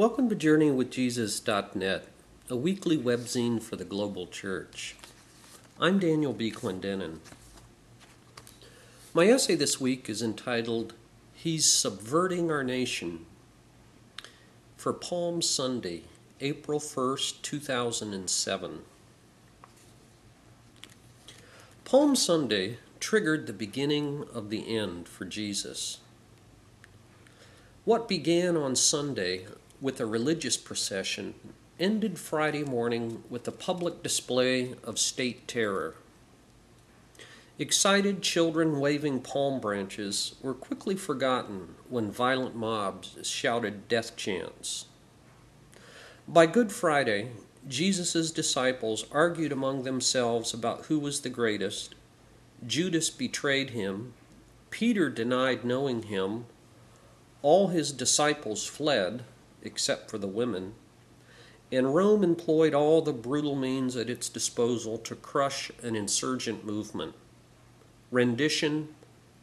Welcome to JourneyWithJesus.net, a weekly webzine for the global church. I'm Daniel B. Clendenin. My essay this week is entitled, He's Subverting Our Nation, for Palm Sunday, April 1st, 2007. Palm Sunday triggered the beginning of the end for Jesus. What began on Sunday with a religious procession ended Friday morning with a public display of state terror. Excited children waving palm branches were quickly forgotten when violent mobs shouted death chants. By Good Friday, Jesus' disciples argued among themselves about who was the greatest. Judas betrayed him. Peter denied knowing him. All his disciples fled, except for the women, and Rome employed all the brutal means at its disposal to crush an insurgent movement. Rendition,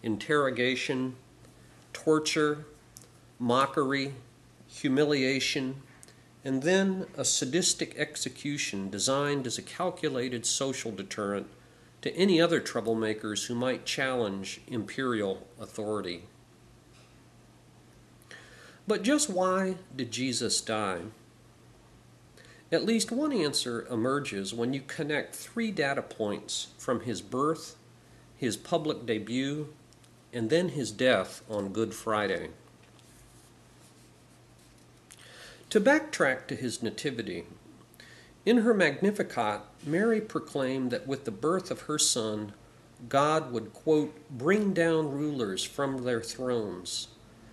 interrogation, torture, mockery, humiliation, and then a sadistic execution designed as a calculated social deterrent to any other troublemakers who might challenge imperial authority. But just why did Jesus die? At least one answer emerges when you connect three data points from his birth, his public debut, and then his death on Good Friday. To backtrack to his nativity, in her Magnificat, Mary proclaimed that with the birth of her son, God would, quote, bring down rulers from their thrones,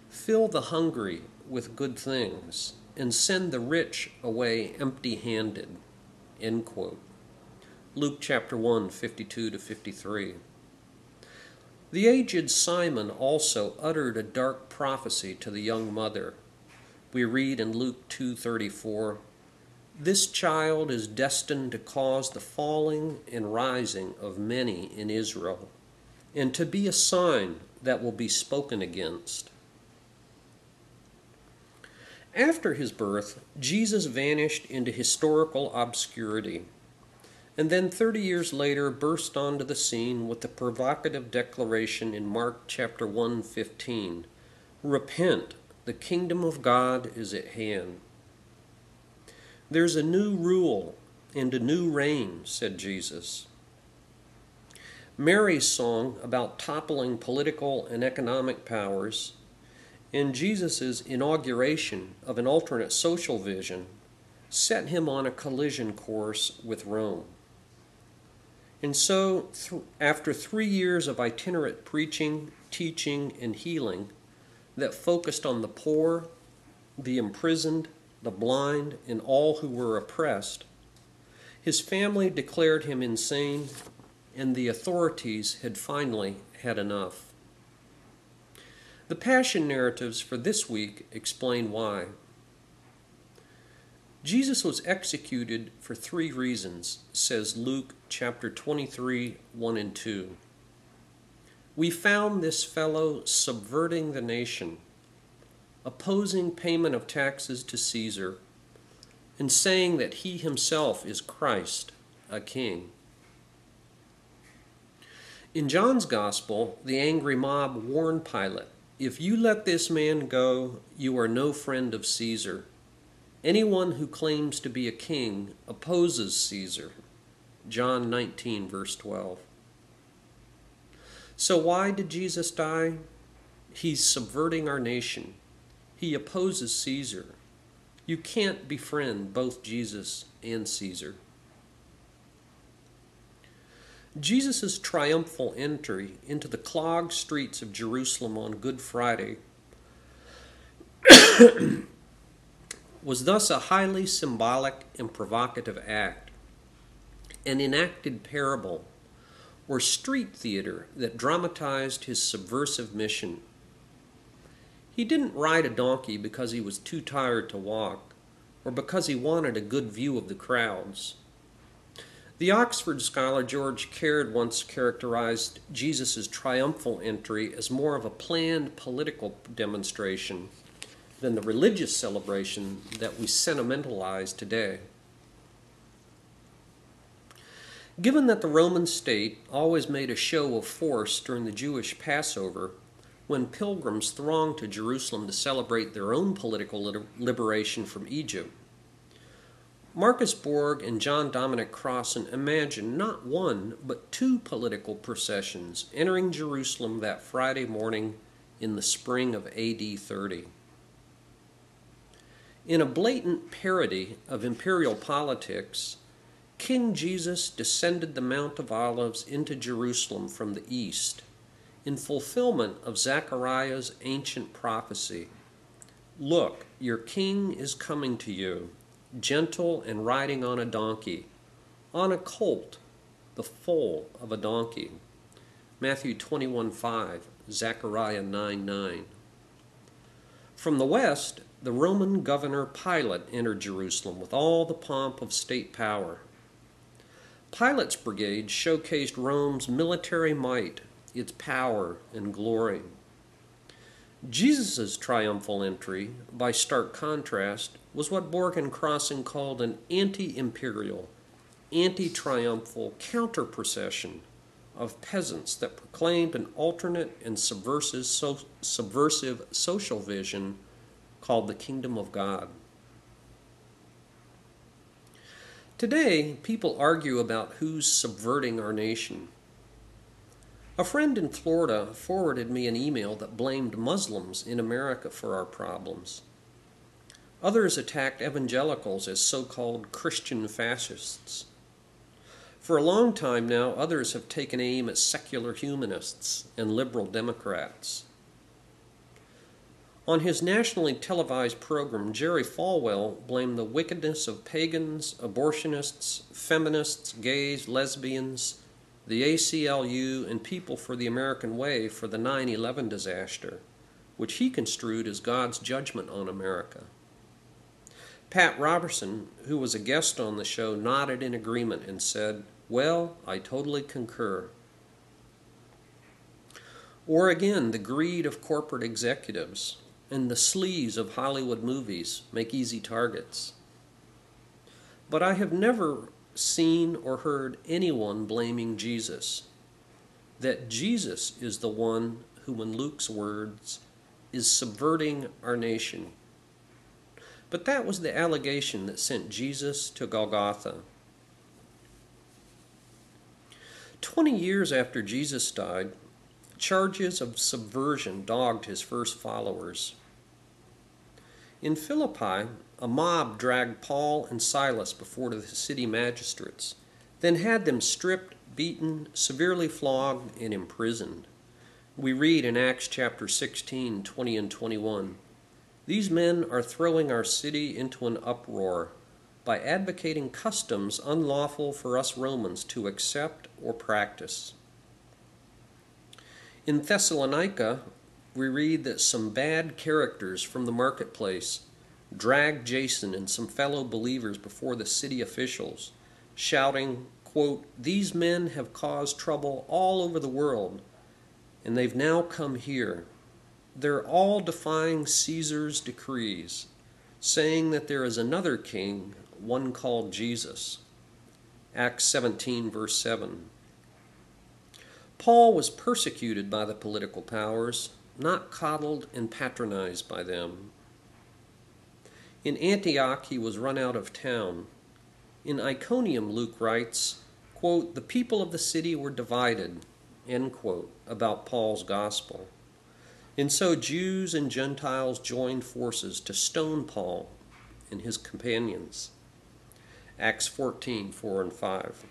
fill the hungry with good things, and send the rich away empty-handed, end quote. Luke chapter 1, 52-53. The aged Simon also uttered a dark prophecy to the young mother. We read in Luke 2:34, this child is destined to cause the falling and rising of many in Israel, and to be a sign that will be spoken against. After his birth, Jesus vanished into historical obscurity, and then 30 years later burst onto the scene with the provocative declaration in Mark chapter 1:15, repent, the kingdom of God is at hand. There's a new rule and a new reign, said Jesus. Mary's song about toppling political and economic powers in Jesus' inauguration of an alternate social vision set him on a collision course with Rome. And so, after 3 years of itinerant preaching, teaching, and healing that focused on the poor, the imprisoned, the blind, and all who were oppressed, his family declared him insane, and the authorities had finally had enough. The Passion narratives for this week explain why. Jesus was executed for three reasons, says Luke chapter 23, 1 and 2. We found this fellow subverting the nation, opposing payment of taxes to Caesar, and saying that he himself is Christ, a king. In John's Gospel, the angry mob warned Pilate, if you let this man go, you are no friend of Caesar. Anyone who claims to be a king opposes Caesar. John 19, verse 12. So why did Jesus die? He's subverting our nation. He opposes Caesar. You can't befriend both Jesus and Caesar. Jesus' triumphal entry into the clogged streets of Jerusalem on Good Friday was thus a highly symbolic and provocative act, an enacted parable or street theater that dramatized his subversive mission. He didn't ride a donkey because he was too tired to walk or because he wanted a good view of the crowds. The Oxford scholar George Caird once characterized Jesus' triumphal entry as more of a planned political demonstration than the religious celebration that we sentimentalize today. Given that the Roman state always made a show of force during the Jewish Passover, when pilgrims thronged to Jerusalem to celebrate their own political liberation from Egypt, Marcus Borg and John Dominic Crossan imagined not one, but two political processions entering Jerusalem that Friday morning in the spring of AD 30. In a blatant parody of imperial politics, King Jesus descended the Mount of Olives into Jerusalem from the east, in fulfillment of Zechariah's ancient prophecy. "Look, your king is coming to you, gentle and riding on a donkey, on a colt, the foal of a donkey." Matthew 21:5, Zechariah 9:9. From the west, the Roman governor Pilate entered Jerusalem with all the pomp of state power. Pilate's brigade showcased Rome's military might, its power and glory. Jesus' triumphal entry, by stark contrast, was what Borg and Crossan called an anti-imperial, anti-triumphal counter-procession of peasants that proclaimed an alternate and subversive social vision called the Kingdom of God. Today, people argue about who's subverting our nation. A friend in Florida forwarded me an email that blamed Muslims in America for our problems. Others attacked evangelicals as so-called Christian fascists. For a long time now, others have taken aim at secular humanists and liberal Democrats. On his nationally televised program, Jerry Falwell blamed the wickedness of pagans, abortionists, feminists, gays, lesbians, the ACLU, and People for the American Way for the 9/11 disaster, which he construed as God's judgment on America. Pat Robertson, who was a guest on the show, nodded in agreement and said, "Well, I totally concur." Or again, the greed of corporate executives and the sleaze of Hollywood movies make easy targets. But I have never seen or heard anyone blaming Jesus, that Jesus is the one who, in Luke's words, is subverting our nation. But that was the allegation that sent Jesus to Golgotha. 20 years after Jesus died, charges of subversion dogged his first followers. In Philippi, a mob dragged Paul and Silas before the city magistrates, then had them stripped, beaten, severely flogged, and imprisoned. We read in Acts chapter 16, 20 and 21, "These men are throwing our city into an uproar by advocating customs unlawful for us Romans to accept or practice." In Thessalonica, we read that some bad characters from the marketplace dragged Jason and some fellow believers before the city officials, shouting, quote, "These men have caused trouble all over the world, and they've now come here. They're all defying Caesar's decrees, saying that there is another king, one called Jesus." Acts 17, verse 7. Paul was persecuted by the political powers, not coddled and patronized by them. In Antioch, he was run out of town. In Iconium, Luke writes, quote, "The people of the city were divided," end quote, about Paul's gospel. And so Jews and Gentiles joined forces to stone Paul and his companions. Acts 14, 4 and 5.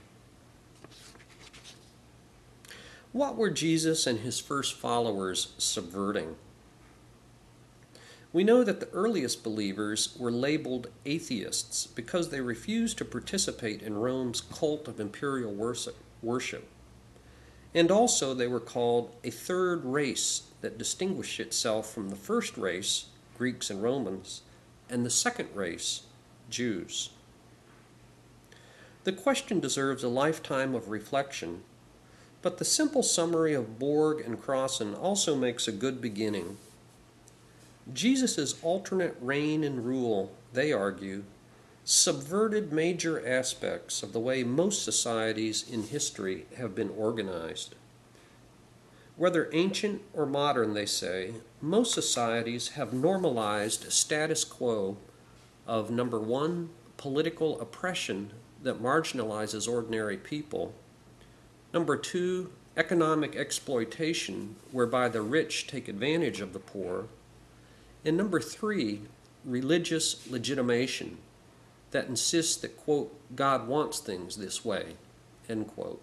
What were Jesus and his first followers subverting? We know that the earliest believers were labeled atheists because they refused to participate in Rome's cult of imperial worship. And also they were called a third race that distinguished itself from the first race, Greeks and Romans, and the second race, Jews. The question deserves a lifetime of reflection, but the simple summary of Borg and Crossan also makes a good beginning. Jesus' alternate reign and rule, they argue, subverted major aspects of the way most societies in history have been organized. Whether ancient or modern, they say, most societies have normalized a status quo of, number one, political oppression that marginalizes ordinary people, number two, economic exploitation whereby the rich take advantage of the poor, and number three, religious legitimation that insists that, quote, God wants things this way, end quote.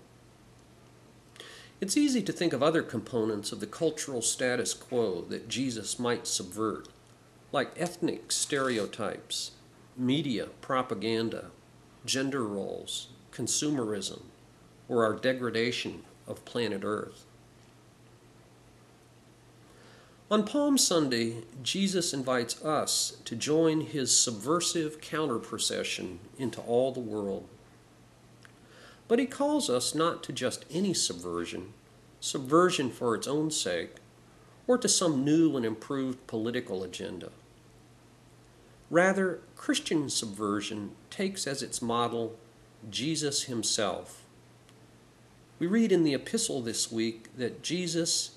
It's easy to think of other components of the cultural status quo that Jesus might subvert, like ethnic stereotypes, media propaganda, gender roles, consumerism, or our degradation of planet Earth. On Palm Sunday, Jesus invites us to join his subversive counter-procession into all the world. But he calls us not to just any subversion for its own sake, or to some new and improved political agenda. Rather, Christian subversion takes as its model Jesus himself. We read in the epistle this week that Jesus,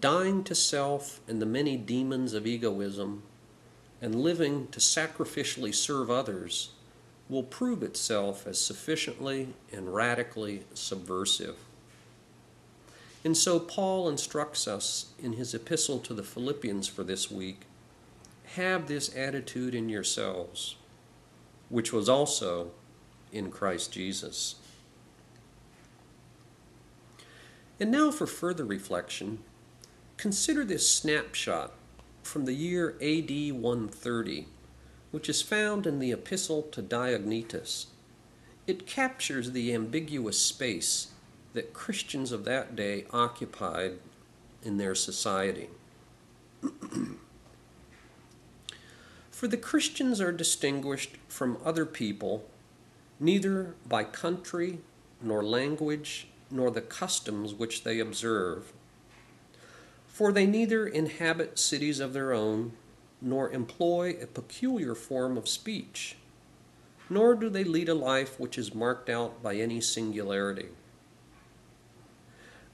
Dying to self and the many demons of egoism, and living to sacrificially serve others, will prove itself as sufficiently and radically subversive. And so Paul instructs us in his epistle to the Philippians for this week, have this attitude in yourselves, which was also in Christ Jesus. And now for further reflection, consider this snapshot from the year A.D. 130, which is found in the Epistle to Diognetus. It captures the ambiguous space that Christians of that day occupied in their society. For the Christians are distinguished from other people neither by country, nor language, nor the customs which they observe. For they neither inhabit cities of their own, nor employ a peculiar form of speech, nor do they lead a life which is marked out by any singularity.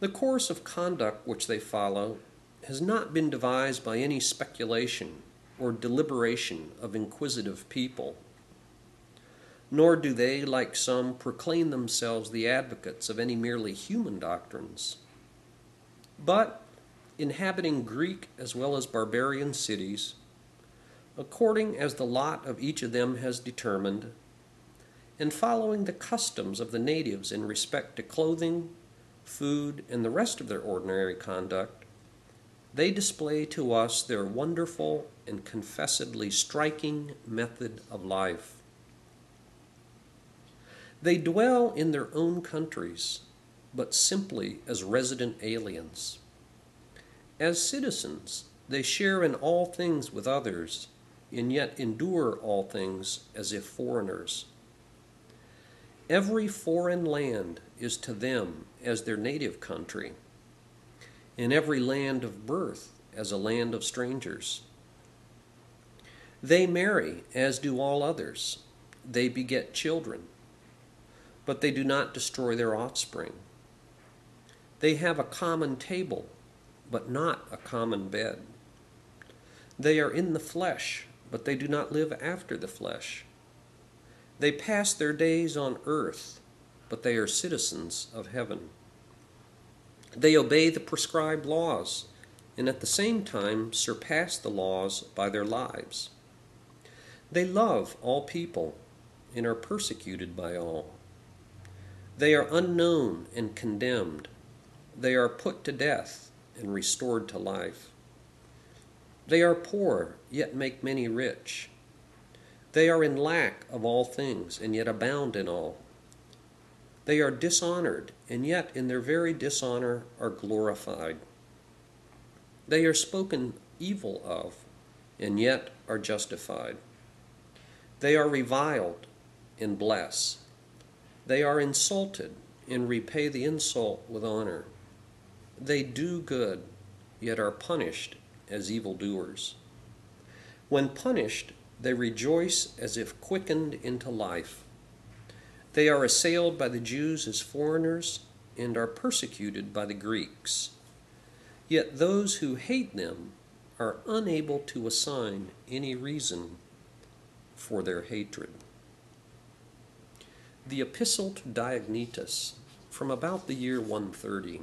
The course of conduct which they follow has not been devised by any speculation or deliberation of inquisitive people, nor do they, like some, proclaim themselves the advocates of any merely human doctrines, but inhabiting Greek as well as barbarian cities, according as the lot of each of them has determined, and following the customs of the natives in respect to clothing, food, and the rest of their ordinary conduct, they display to us their wonderful and confessedly striking method of life. They dwell in their own countries, but simply as resident aliens. As citizens, they share in all things with others, and yet endure all things as if foreigners. Every foreign land is to them as their native country, and every land of birth as a land of strangers. They marry, as do all others. They beget children, but they do not destroy their offspring. They have a common table, but not a common bed. They are in the flesh, but they do not live after the flesh. They pass their days on earth, but they are citizens of heaven. They obey the prescribed laws, and at the same time surpass the laws by their lives. They love all people, and are persecuted by all. They are unknown and condemned. They are put to death, and restored to life. They are poor, yet make many rich. They are in lack of all things, and yet abound in all. They are dishonored, and yet in their very dishonor are glorified. They are spoken evil of, and yet are justified. They are reviled, and bless. They are insulted, and repay the insult with honor. They do good, yet are punished as evildoers. When punished, they rejoice as if quickened into life. They are assailed by the Jews as foreigners and are persecuted by the Greeks. Yet those who hate them are unable to assign any reason for their hatred. The Epistle to Diognetus, from about the year 130.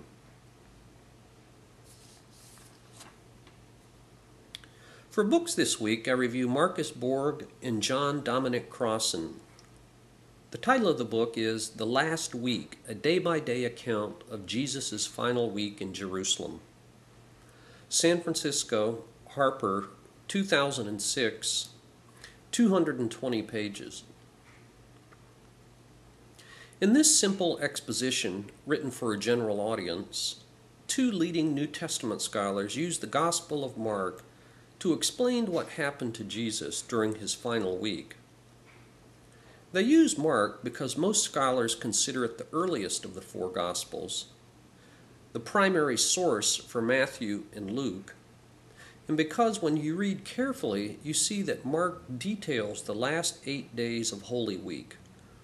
For books this week, I review Marcus Borg and John Dominic Crossan. The title of the book is The Last Week, a day-by-day account of Jesus' final week in Jerusalem. San Francisco, Harper, 2006, 220 pages. In this simple exposition, written for a general audience, two leading New Testament scholars use the Gospel of Mark to explain what happened to Jesus during his final week. They use Mark because most scholars consider it the earliest of the four Gospels, the primary source for Matthew and Luke, and because when you read carefully, you see that Mark details the last 8 days of Holy Week,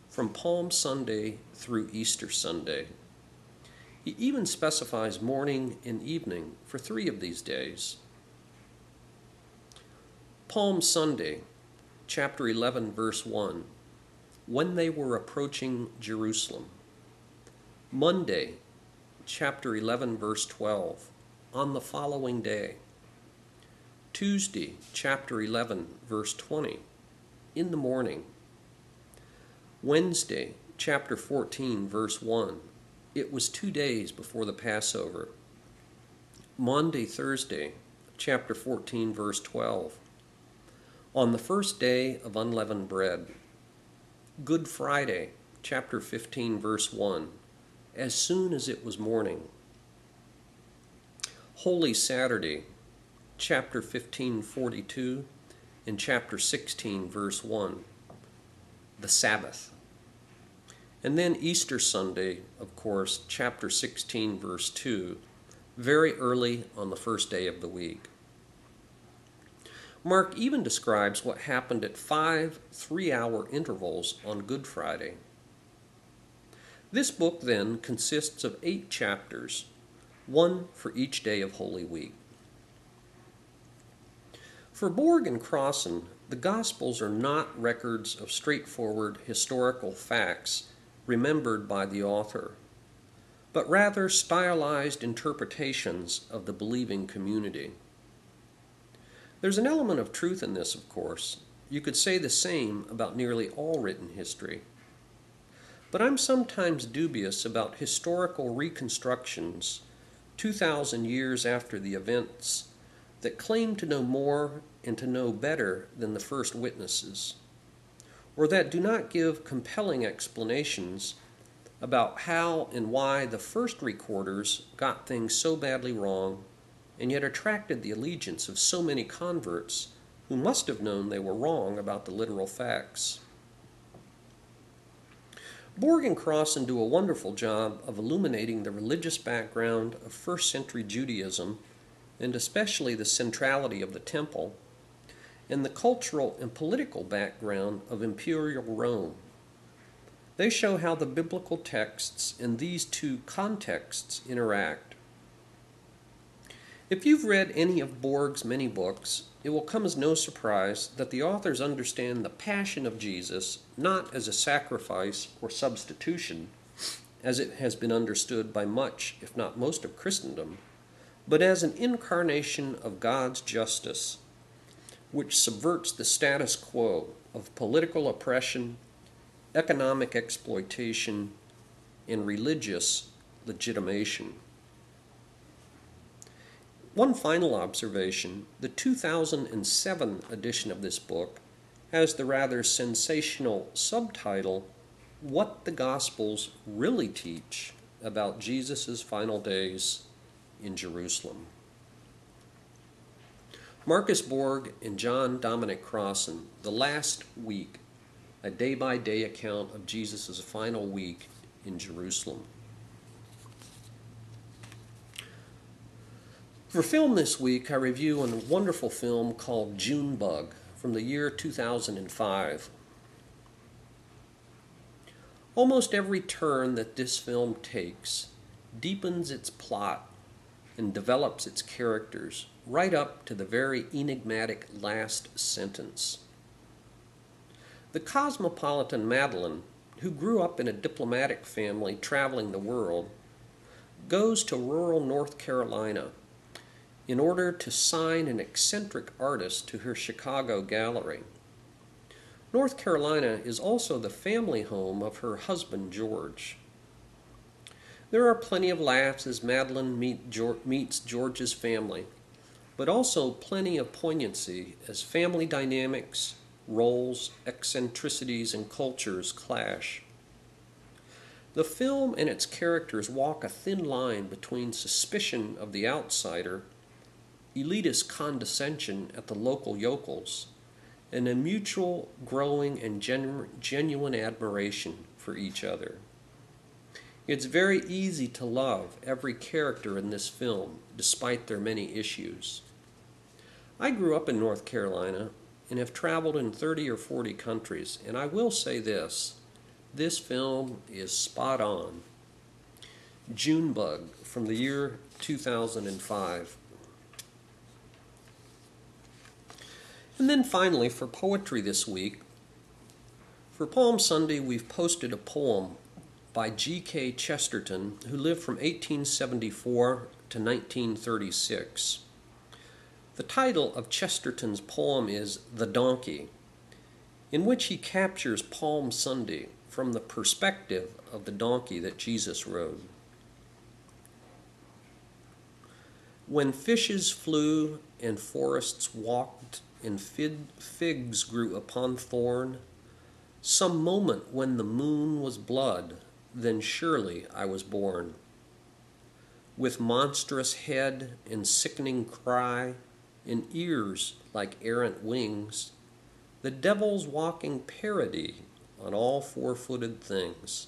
from Palm Sunday through Easter Sunday. He even specifies morning and evening for 3 of these days. Palm Sunday, chapter 11, verse 1, when they were approaching Jerusalem. Monday, chapter 11, verse 12, on the following day. Tuesday, chapter 11, verse 20, in the morning. Wednesday, chapter 14, verse 1, it was 2 days before the Passover. Maundy Thursday, chapter 14, verse 12, on the first day of unleavened bread. Good Friday, chapter 15, verse 1, as soon as it was morning. Holy Saturday, chapter 15, 42, and chapter 16, verse 1, the Sabbath. And then Easter Sunday, of course, chapter 16, verse 2, very early on the first day of the week. Mark even describes what happened at 5 3-hour intervals on Good Friday. This book, then, consists of 8 chapters, one for each day of Holy Week. For Borg and Crossan, the Gospels are not records of straightforward historical facts remembered by the author, but rather stylized interpretations of the believing community. There's an element of truth in this, of course. You could say the same about nearly all written history. But I'm sometimes dubious about historical reconstructions 2,000 years after the events that claim to know more and to know better than the first witnesses, or that do not give compelling explanations about how and why the first recorders got things so badly wrong and yet attracted the allegiance of so many converts who must have known they were wrong about the literal facts. Borg and Crossan do a wonderful job of illuminating the religious background of first-century Judaism, and especially the centrality of the temple, and the cultural and political background of imperial Rome. They show how the biblical texts and these two contexts interact. If you've read any of Borg's many books, it will come as no surprise that the authors understand the passion of Jesus not as a sacrifice or substitution, as it has been understood by much, if not most, of Christendom, but as an incarnation of God's justice, which subverts the status quo of political oppression, economic exploitation, and religious legitimation. One final observation, the 2007 edition of this book has the rather sensational subtitle, What the Gospels Really Teach About Jesus' Final Days in Jerusalem. Marcus Borg and John Dominic Crossan, The Last Week, a day-by-day account of Jesus' final week in Jerusalem. For film this week, I review a wonderful film called June Bug from the year 2005. Almost every turn that this film takes deepens its plot and develops its characters right up to the very enigmatic last sentence. The cosmopolitan Madeline, who grew up in a diplomatic family traveling the world, goes to rural North Carolina in order to sign an eccentric artist to her Chicago gallery. North Carolina is also the family home of her husband, George. There are plenty of laughs as Madeline meets George's family, but also plenty of poignancy as family dynamics, roles, eccentricities, and cultures clash. The film and its characters walk a thin line between suspicion of the outsider, elitist condescension at the local yokels, and a mutual growing and genuine admiration for each other. It's very easy to love every character in this film, despite their many issues. I grew up in North Carolina and have traveled in 30 or 40 countries, and I will say this film is spot on. June Bug from the year 2005. And then finally, for poetry this week, for Palm Sunday, we've posted a poem by G.K. Chesterton, who lived from 1874 to 1936. The title of Chesterton's poem is The Donkey, in which he captures Palm Sunday from the perspective of the donkey that Jesus rode. When fishes flew and forests walked and figs grew upon thorn, some moment when the moon was blood, then surely I was born. With monstrous head and sickening cry, and ears like errant wings, the devil's walking parody on all four-footed things.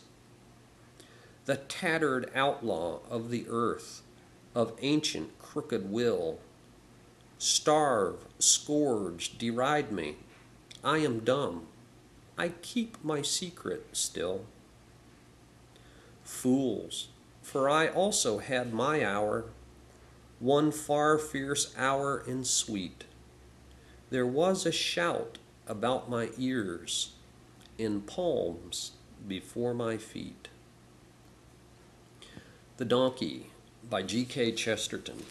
The tattered outlaw of the earth, of ancient crooked will, starve, scourge, deride me. I am dumb. I keep my secret still. Fools, for I also had my hour, one far fierce hour and sweet. There was a shout about my ears, in palms before my feet. The Donkey by G.K. Chesterton.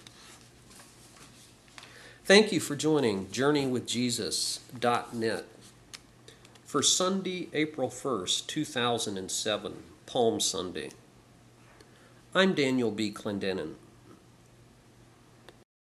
Thank you for joining JourneyWithJesus.net for Sunday, April 1st, 2007, Palm Sunday. I'm Daniel B. Clendenin.